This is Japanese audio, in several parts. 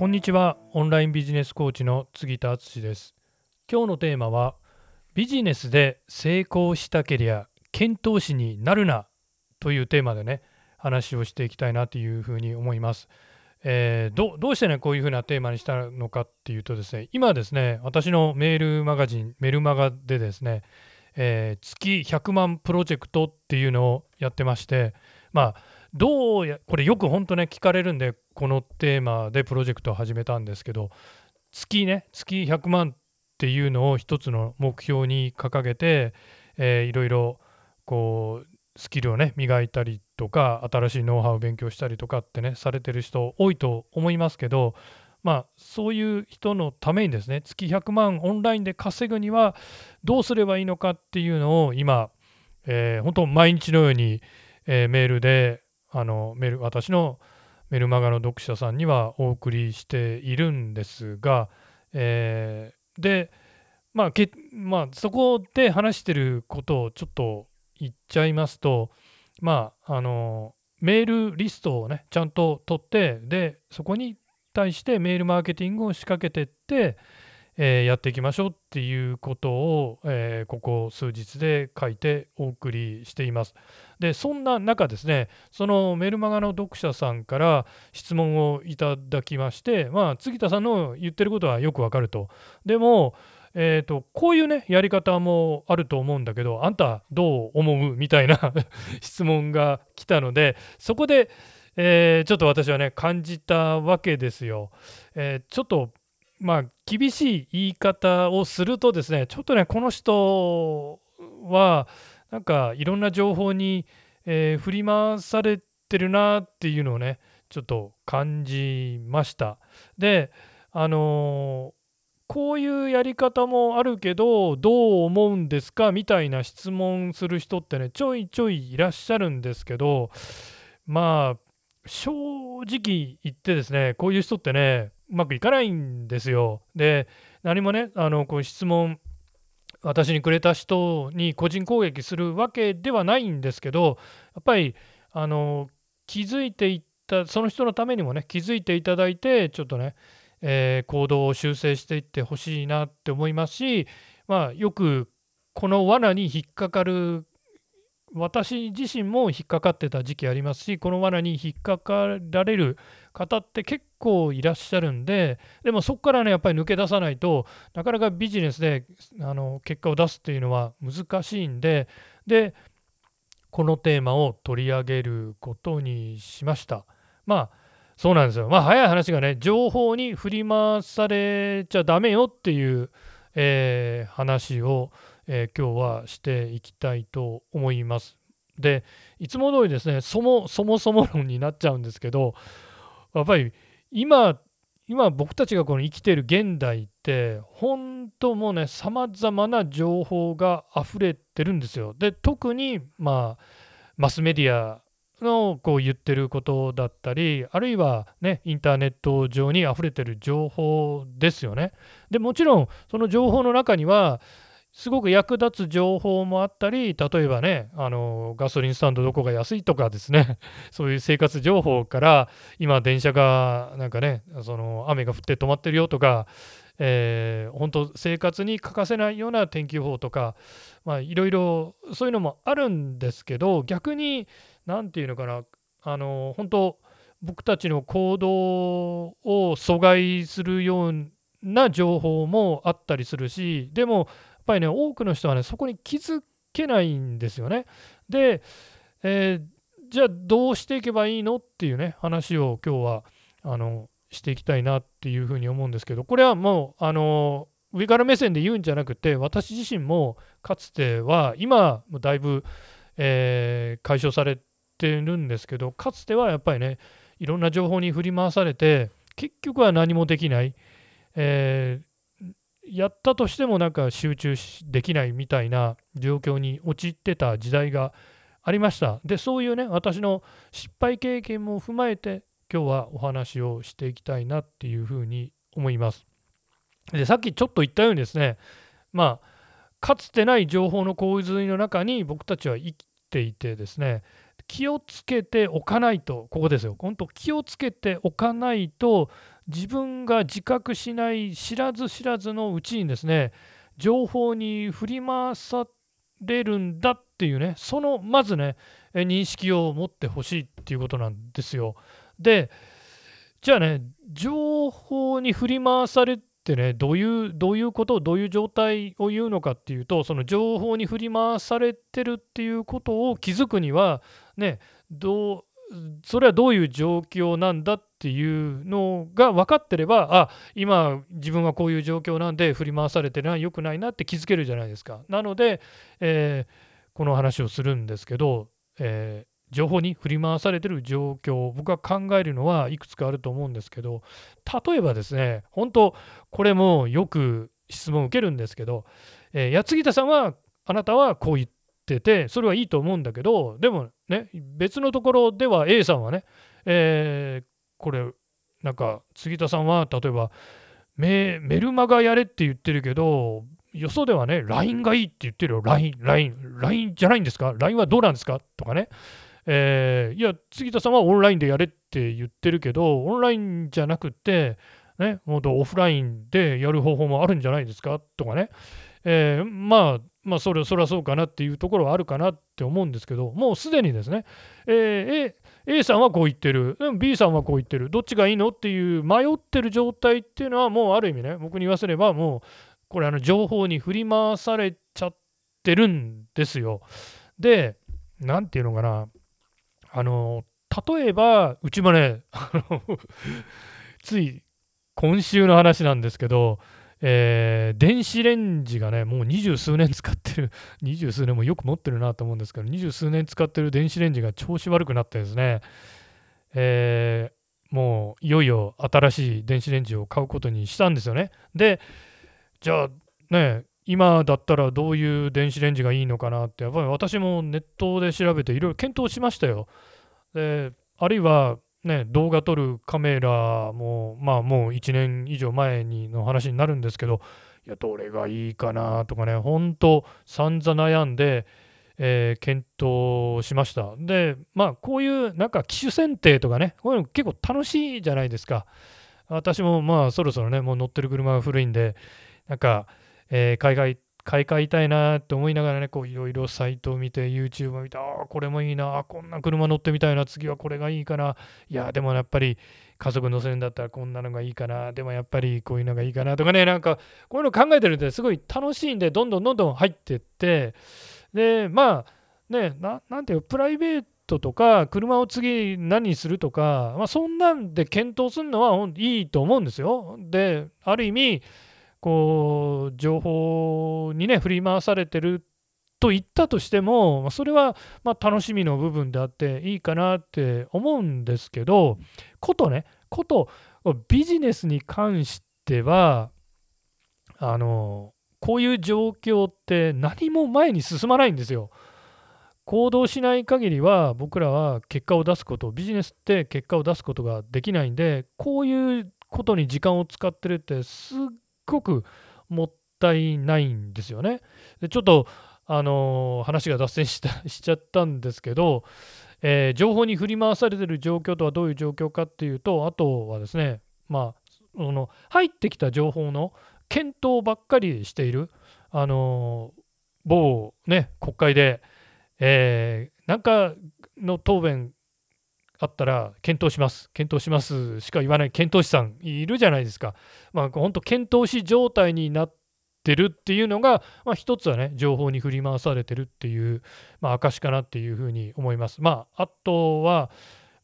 こんにちは。オンラインビジネスコーチの杉田敦です。今日のテーマは、ビジネスで成功したけりゃ遣唐使になるなというテーマでね、話をしていきたいなというふうに思います。どうしてね、こういうふうなテーマにしたのかっていうとですね、今ですね、私のメールマガジンメルマガでですね、月100万プロジェクトっていうのをやってまして、これよく本当ね聞かれるんで、このテーマでプロジェクトを始めたんですけど、月100万っていうのを一つの目標に掲げて、いろいろこうスキルをね磨いたりとか、新しいノウハウを勉強したりとかってねされてる人多いと思いますけど、そういう人のためにですね、月100万オンラインで稼ぐにはどうすればいいのかっていうのを今、本当毎日のように、メールで私のメルマガの読者さんにはお送りしているんですが、そこで話してることをちょっと言っちゃいますと、メールリストをねちゃんと取って、でそこに対してメールマーケティングを仕掛けてって、やっていきましょうっていうことを、ここ数日で書いてお送りしています。でそんな中ですね、そのメルマガの読者さんから質問をいただきまして、杉田さんの言ってることはよくわかると。でも、こういうねやり方もあると思うんだけど、あんたどう思う？みたいな質問が来たので、そこでちょっと私はね感じたわけですよ。ちょっと厳しい言い方をするとですね、ちょっとねこの人はなんかいろんな情報に、振り回されてるなっていうのをねちょっと感じました。でこういうやり方もあるけどどう思うんですかみたいな質問する人ってねちょいちょいいらっしゃるんですけど、正直言ってですね、こういう人ってねうまくいかないんですよ。で何もねこう質問私にくれた人に個人攻撃するわけではないんですけど、やっぱり気づいていったその人のためにもね気づいていただいて、ちょっとね、行動を修正していってほしいなって思いますし、よくこの罠に引っかかる私自身も引っかかってた時期ありますし、この罠に引っかかられる方って結構いらっしゃるんで、でもそこからねやっぱり抜け出さないとなかなかビジネスで結果を出すっていうのは難しいんで、このテーマを取り上げることにしました。そうなんですよ。早い話がね、情報に振り回されちゃダメよっていう、話を今日はしていきたいと思います。でいつも通りですね、そもそも論になっちゃうんですけど、やっぱり今僕たちがこの生きている現代って本当もうねさまざまな情報が溢れてるんですよ。で特にマスメディアのこう言ってることだったり、あるいはねインターネット上に溢れてる情報ですよね。でもちろんその情報の中にはすごく役立つ情報もあったり、例えばねガソリンスタンドどこが安いとかですねそういう生活情報から、今電車がなんかね雨が降って止まってるよとか、本当生活に欠かせないような天気予報とか、いろいろそういうのもあるんですけど、逆になんていうのかな、本当僕たちの行動を阻害するような情報もあったりするし、でもやっぱりね多くの人はねそこに気づけないんですよね。で、じゃあどうしていけばいいのっていうね話を今日はしていきたいなっていうふうに思うんですけど、これはもう上から目線で言うんじゃなくて、私自身もかつては、今もだいぶ、解消されてるんですけど、かつてはやっぱりねいろんな情報に振り回されて結局は何もできない、やったとしてもなんか集中できないみたいな状況に陥ってた時代がありました。でそういうね私の失敗経験も踏まえて、今日はお話をしていきたいなっていうふうに思います。でさっきちょっと言ったようにですね、かつてない情報の洪水の中に僕たちは生きていてですね、気をつけておかないと、ここですよ、本当気をつけておかないと自分が自覚しない知らず知らずのうちにですね、情報に振り回されるんだっていうね、そのまずね認識を持ってほしいっていうことなんですよ。で、じゃあね、情報に振り回されてね、どういうことをどういう状態を言うのかっていうと、その情報に振り回されてるっていうことを気づくにはね、それはどういう状況なんだっていうのが分かってれば、あ、今自分はこういう状況なんで振り回されてない、良くないなって気づけるじゃないですか。なので、この話をするんですけど、情報に振り回されてる状況を僕は考えるのはいくつかあると思うんですけど、例えばですね、本当これもよく質問を受けるんですけど、矢継田さんはあなたはこう言っててそれはいいと思うんだけど、でもね別のところでは A さんはね、これなんか継田さんは例えばメルマガやれって言ってるけど、よそではね LINE がいいって言ってるよ、 LINE じゃないんですか、 LINE はどうなんですかとかね、いや継田さんはオンラインでやれって言ってるけど、オンラインじゃなくて、ね、もっとオフラインでやる方法もあるんじゃないですかとかね、まあそれはそうかなっていうところはあるかなって思うんですけど、もうすでにですね、A さんはこう言ってる、B さんはこう言ってる、どっちがいいのっていう迷ってる状態っていうのは、もうある意味ね、僕に言わせればもうこれ情報に振り回されちゃってるんですよ。で、なんていうのかな、例えばうちもねつい今週の話なんですけど、電子レンジがねもう20数年もよく持ってるなと思うんですけど、20数年使ってる電子レンジが調子悪くなってですね、もういよいよ新しい電子レンジを買うことにしたんですよね。で、じゃあね今だったらどういう電子レンジがいいのかなって、やっぱり私もネットで調べていろいろ検討しましたよ。で、あるいはね動画撮るカメラも、まあもう1年以上前の話になるんですけど、いやどれがいいかなとかね、ほんと散々悩んで、検討しました。で、まあこういうなんか機種選定とかね、こういうの結構楽しいじゃないですか。私もまあそろそろねもう乗ってる車が古いんで、なんか買いたいなって思いながらね、こういろいろサイトを見て YouTube を見て、ああこれもいいな、こんな車乗ってみたいな、次はこれがいいかな、いやでもやっぱり家族乗せるんだったらこんなのがいいかな、でもやっぱりこういうのがいいかなとかね、なんかこういうの考えてるってすごい楽しいんで、どんどん入ってって、でまあね、なんていうプライベートとか車を次何にするとか、まあ、そんなんで検討するのはいいと思うんですよ。で、ある意味こう情報にね振り回されてると言ったとしても、それはまあ楽しみの部分であっていいかなって思うんですけど、ことビジネスに関してはこういう状況って何も前に進まないんですよ。行動しない限りは僕らは結果を出すこと、ビジネスって結果を出すことができないんで、こういうことに時間を使ってるってすごくもったいないんですよね。で、ちょっと話が脱線しちゃったんですけど、情報に振り回されている状況とはどういう状況かっていうと、あとはですね、まあその入ってきた情報の検討ばっかりしている、某ね国会で、なんかの答弁あったら検討しますしか言わない検討士さんいるじゃないですか。まあ本当検討士状態になってるっていうのが、まあ、一つはね情報に振り回されてるっていう、まあ、証かなっていうふうに思います。まああとは、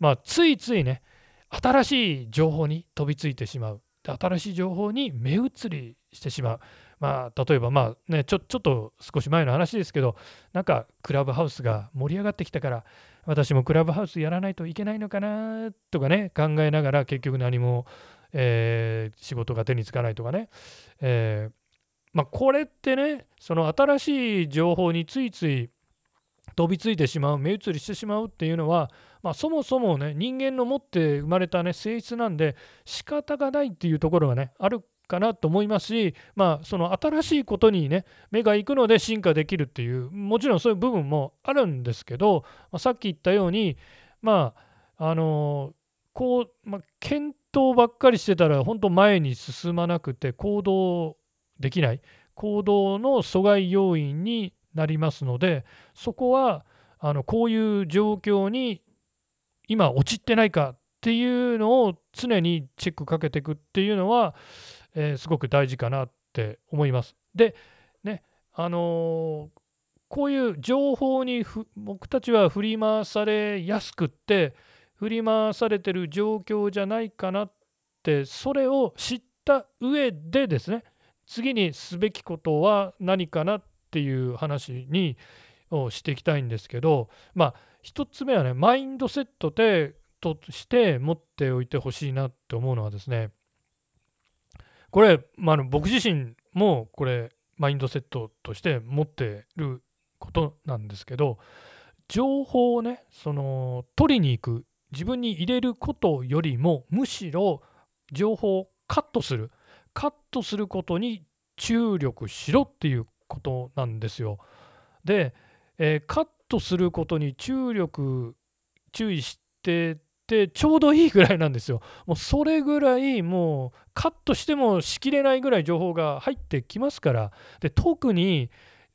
まあ、ついついね新しい情報に飛びついてしまう、新しい情報に目移りしてしまう。まあ例えばまあねちょっと少し前の話ですけど、なんかクラブハウスが盛り上がってきたから私もクラブハウスやらないといけないのかなとかね考えながら、結局何も、仕事が手につかないとかね、まあこれってねその新しい情報についつい飛びついてしまう、目移りしてしまうっていうのは、まあ、そもそもね人間の持って生まれたね性質なんで仕方がないっていうところがねあるかなと思いますし、まあその新しいことにね目が行くので進化できるっていう、もちろんそういう部分もあるんですけど、まあ、さっき言ったようにまあこう、検討ばっかりしてたら本当前に進まなくて行動できない、行動の阻害要因になりますので、そこはこういう状況に今陥ってないかっていうのを常にチェックかけていくっていうのは、すごく大事かなって思います。でね、こういう情報に僕たちは振り回されやすくって、振り回されてる状況じゃないかなって、それを知った上でですね、次にすべきことは何かなっていう話をしていきたいんですけど、一つ目はね、マインドセットとして持っておいてほしいなって思うのはですね、これ、僕自身もこれマインドセットとして持ってることなんですけど、情報をね、取りに行く、自分に入れることよりも、むしろ情報をカットすることに注力しろっていうことなんですよ。で、カットすることに注意しててちょうどいいぐらいなんですよ。もうそれぐらい、もうカットしてもしきれないぐらい情報が入ってきますから。で、特に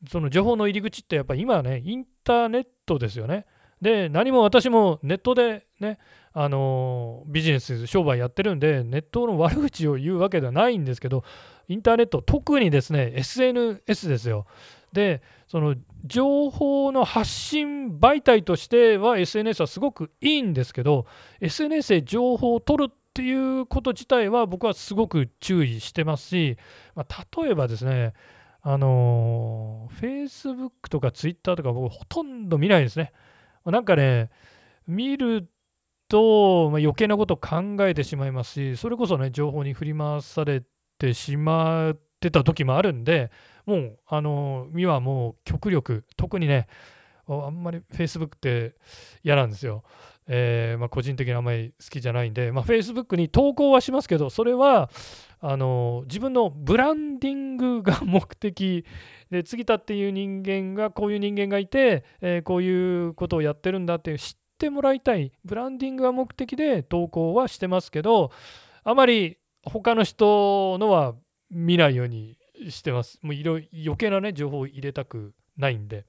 その情報の入り口って、やっぱり今ね、インターネットですよね。で、何も私もネットでね、ビジネス商売やってるんで、ネットの悪口を言うわけではないんですけど、インターネット、特にですね SNS ですよ。で、その情報の発信媒体としては SNS はすごくいいんですけど、 SNS で情報を取るっていうこと自体は僕はすごく注意してますし、例えばですね、Facebook とか Twitter とか僕ほとんど見ないですね。なんかね、見ると余計なことを考えてしまいますし、それこそね、情報に振り回されてしまってた時もあるんで、もう身はもう極力、特にね、あんまり Facebook って嫌なんですよ。個人的にあんまり好きじゃないんで、Facebook に投稿はしますけど、それは自分のブランディングが目的で、杉田っていう人間が、こういう人間がいて、こういうことをやってるんだっていう知ってもらいたい、ブランディングが目的で投稿はしてますけど、あまり他の人のは見ないようにしてます。もう余計なね、情報を入れたくないんで。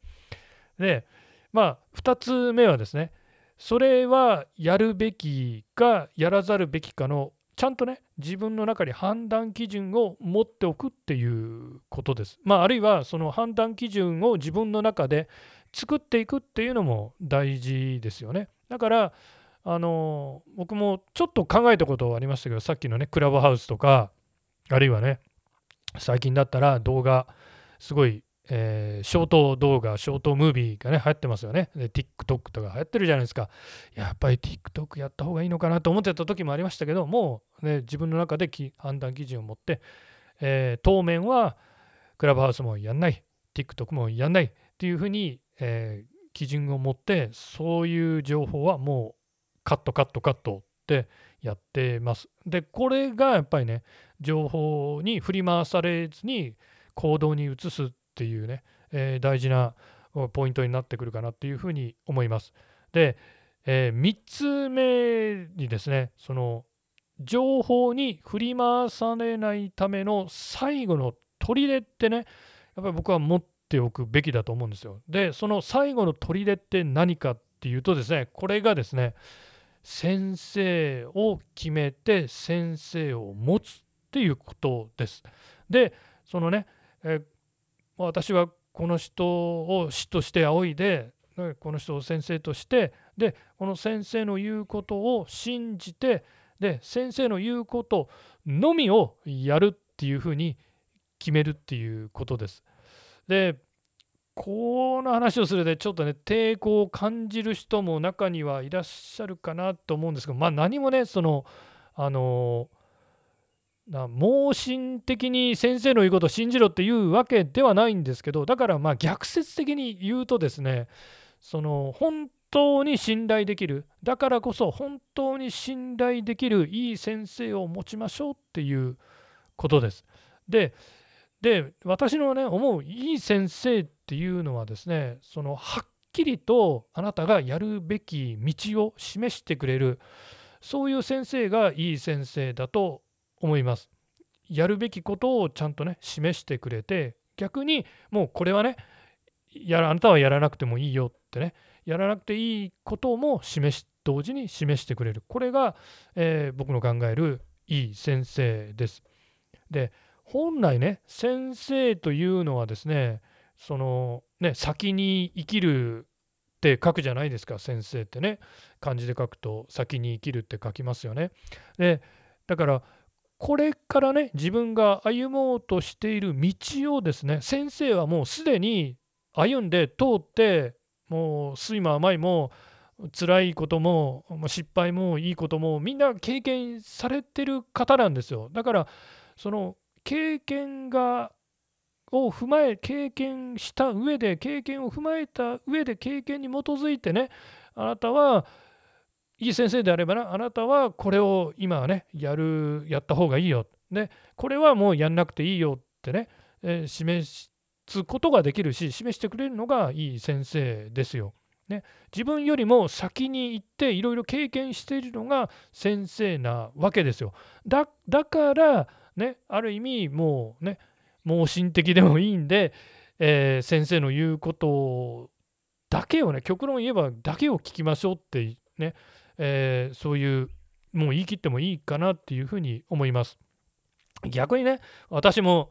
で、2つ目はですね、それはやるべきかやらざるべきかの、ちゃんとね、自分の中に判断基準を持っておくっていうことです。あるいはその判断基準を自分の中で作っていくっていうのも大事ですよね。だから僕もちょっと考えたことはありましたけど、さっきのね、クラブハウスとか、あるいはね、最近だったら動画、すごいショート動画、ショートムービーがね、流行ってますよね。で、TikTok とか流行ってるじゃないですか。やっぱり TikTok やった方がいいのかなと思ってた時もありましたけど、もう、ね、自分の中で判断基準を持って、当面はクラブハウスもやんない、TikTok もやんないっていうふうに、基準を持って、そういう情報はもうカットってやってます。で、これがやっぱりね、情報に振り回されずに行動に移すっていうね、大事なポイントになってくるかなっていうふうに思います。で、3つ目にですね、その情報に振り回されないための最後の砦ってね、やっぱり僕は持っておくべきだと思うんですよ。で、その最後の砦って何かっていうとですね、これがですね、先生を決めて先生を持つっていうことです。で、そのね、私はこの人を師として仰いで、この人を先生として、で、この先生の言うことを信じて、で、先生の言うことのみをやるっていうふうに決めるっていうことです。で、この話をするでちょっとね、抵抗を感じる人も中にはいらっしゃるかなと思うんですけど、何もね、盲信的に先生の言うことを信じろっていうわけではないんですけど、だから逆説的に言うとですね、本当に信頼できる、だからこそ本当に信頼できるいい先生を持ちましょうっていうことです。で、私のね、思ういい先生っていうのはですね、はっきりとあなたがやるべき道を示してくれる、そういう先生がいい先生だと思います。やるべきことをちゃんとね示してくれて、逆にもうこれはねあなたはやらなくてもいいよってね、やらなくていいことも同時に示してくれる。これが、僕の考えるいい先生です。で、本来ね先生というのはですね、そのね先に生きるって書くじゃないですか。先生ってね漢字で書くと先に生きるって書きますよね。で、だからこれからね自分が歩もうとしている道をですね、先生はもうすでに歩んで通って、もう酸いも甘いも辛いことも失敗もいいこともみんな経験されてる方なんですよ。だからその経験を踏まえた上で、経験に基づいてね、あなたはいい先生であればな、あなたはこれを今はねやった方がいいよ、ね、これはもうやんなくていいよってね、示すことができるし、示してくれるのがいい先生ですよ。ね、自分よりも先に行っていろいろ経験しているのが先生なわけですよ。だから、ね、ある意味もうね盲信的でもいいんで、先生の言うことだけをね、極論言えばだけを聞きましょうってね、そういうもう言い切ってもいいかなっていうふうに思います。逆にね私も、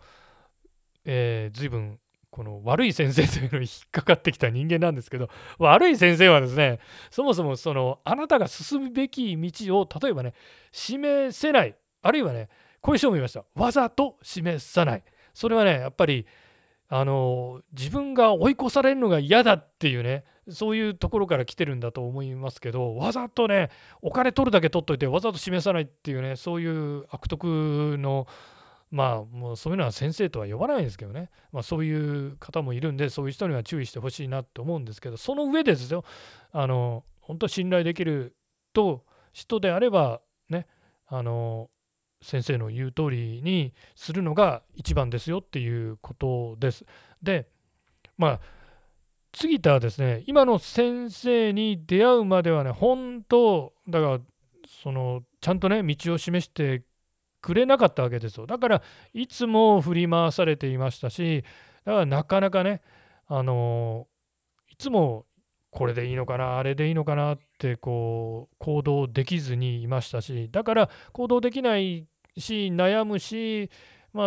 随分この悪い先生というのに引っかかってきた人間なんですけど、悪い先生はですね、そもそもそのあなたが進むべき道を例えばね示せない、あるいはねこういう人もいました。わざと示さない。それはねやっぱり自分が追い越されるのが嫌だっていうね、そういうところから来てるんだと思いますけど、わざとねお金取るだけ取っといてわざと示さないっていうね、そういう悪徳のもうそういうのは先生とは呼ばないですけどね、そういう方もいるんで、そういう人には注意してほしいなと思うんですけど、その上でですよ、本当信頼できる人であればね、先生の言う通りにするのが一番ですよっていうことです。で、次はですね、今の先生に出会うまではね、本当だからちゃんとね道を示してくれなかったわけですよ。だからいつも振り回されていましたし、だからなかなかねいつもこれでいいのかなあれでいいのかなってこう行動できずにいましたし、だから行動できないし悩むし、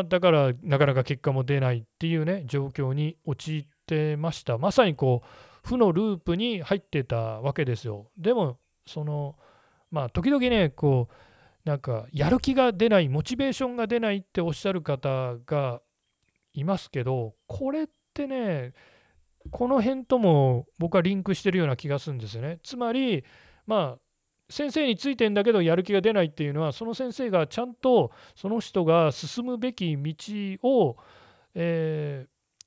だからなかなか結果も出ないっていうね状況に陥ってました。まさにこう負のループに入ってたわけですよ。でも時々ねこうなんかやる気が出ない、モチベーションが出ないっておっしゃる方がいますけど、これってねこの辺とも僕はリンクしてるような気がするんですよね。つまり先生についてんだけどやる気が出ないっていうのは、その先生がちゃんとその人が進むべき道を、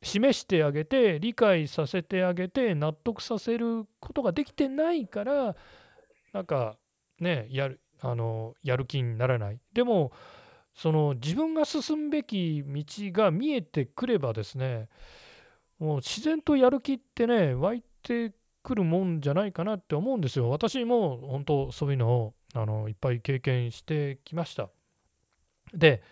示してあげて理解させてあげて納得させることができてないから、なんかねやる気にならない。でも自分が進むべき道が見えてくればですね、もう自然とやる気ってね湧いてくるもんじゃないかなって思うんですよ。私も本当そういうのをいっぱい経験してきました。で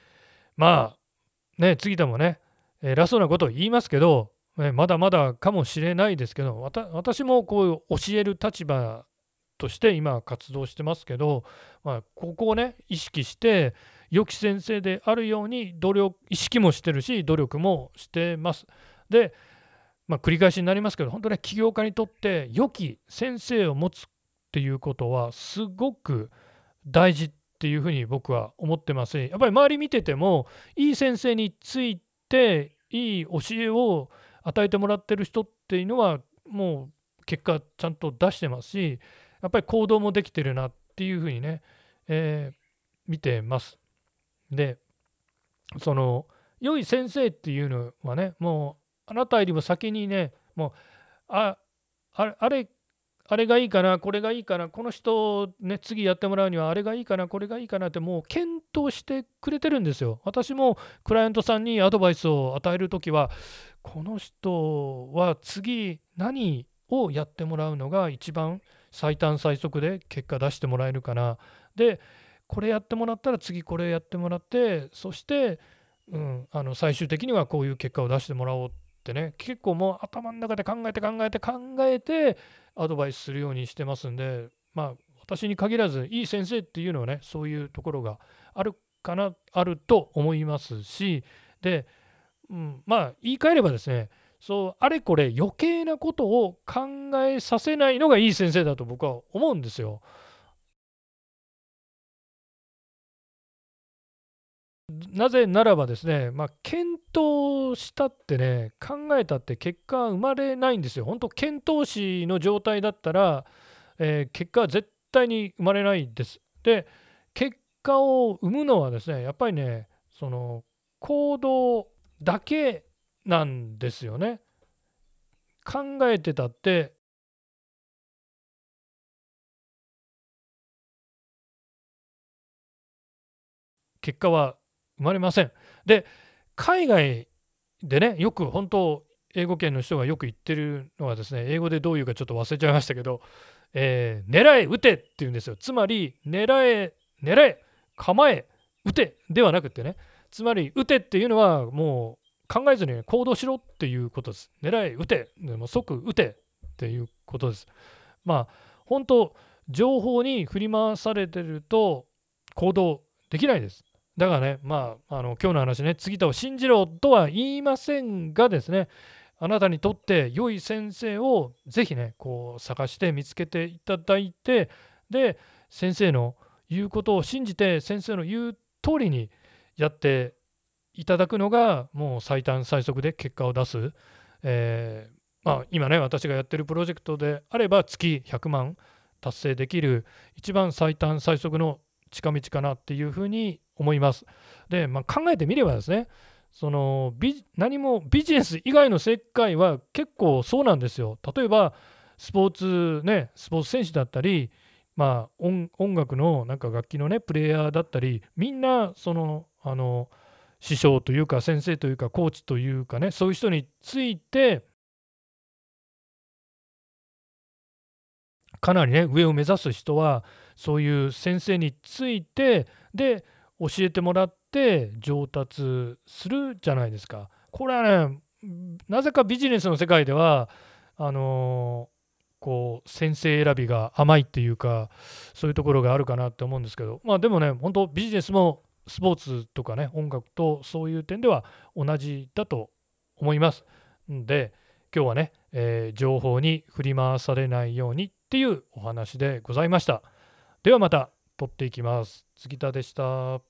杉田もね偉そうなことを言いますけど、まだまだかもしれないですけど、私もこう教える立場として今活動してますけど、ここをね意識して良き先生であるように意識もしてるし努力もしてます。で、繰り返しになりますけど、本当ね起業家にとって良き先生を持つっていうことはすごく大事っていうふうに僕は思ってますし、やっぱり周り見ててもいい先生についていい教えを与えてもらってる人っていうのはもう結果ちゃんと出してますし、やっぱり行動もできてるなっていうふうにね、見てます。で、良い先生っていうのはね、もうあなたよりも先にね、もうあれがいいかな、これがいいかな、この人ね次やってもらうにはあれがいいかな、これがいいかなってもう検討してくれてるんですよ。私もクライアントさんにアドバイスを与えるときは、この人は次何をやってもらうのが一番最短最速で結果出してもらえるかな、でこれやってもらったら次これやってもらってそして、最終的にはこういう結果を出してもらおうってね、結構もう頭の中で考えてアドバイスするようにしてますんで、まあ私に限らずいい先生っていうのはね、そういうところがあるかな、あると思いますし、で、まあ言い換えればですね、そうあれこれ余計なことを考えさせないのがいい先生だと僕は思うんですよ。なぜならばですね、検討したってね、考えたって結果は生まれないんですよ。本当検討士の状態だったら、結果は絶対に生まれないです。で、結果を生むのはですね、やっぱりね、その行動だけなんですよね。考えてたって結果は生まれません。で、海外でね、よく本当英語圏の人がよく言ってるのはですね、英語でどういうかちょっと忘れちゃいましたけど、狙え撃てって言うんですよ。つまり狙え構え撃てではなくってね、つまり撃てっていうのはもう考えずに、ね、行動しろっていうことです。狙え撃て、もう即撃てっていうことです。まあ本当情報に振り回されてると行動できないです。だからね、今日の話ね、杉田を信じろとは言いませんがですね、あなたにとって良い先生をぜひね、こう探して見つけていただいて、で、先生の言うことを信じて、先生の言う通りにやっていただくのが、もう最短最速で結果を出す。今ね、私がやってるプロジェクトであれば、月100万達成できる、一番最短最速の近道かなっていうふうに思います。で、考えてみればですね、その何もビジネス以外の世界は結構そうなんですよ。例えばスポーツ選手だったり、音楽のなんか楽器のねプレイヤーだったり、みんなその師匠というか先生というかコーチというかね、そういう人についてかなりね上を目指す人はそういう先生についてで教えてもらって上達するじゃないですか。これはね、なぜかビジネスの世界ではこう先生選びが甘いっていうか、そういうところがあるかなって思うんですけど、でもね、本当ビジネスもスポーツとかね音楽とそういう点では同じだと思います。で、今日はね、情報に振り回されないようにっていうお話でございました。ではまた撮っていきます。杉田でした。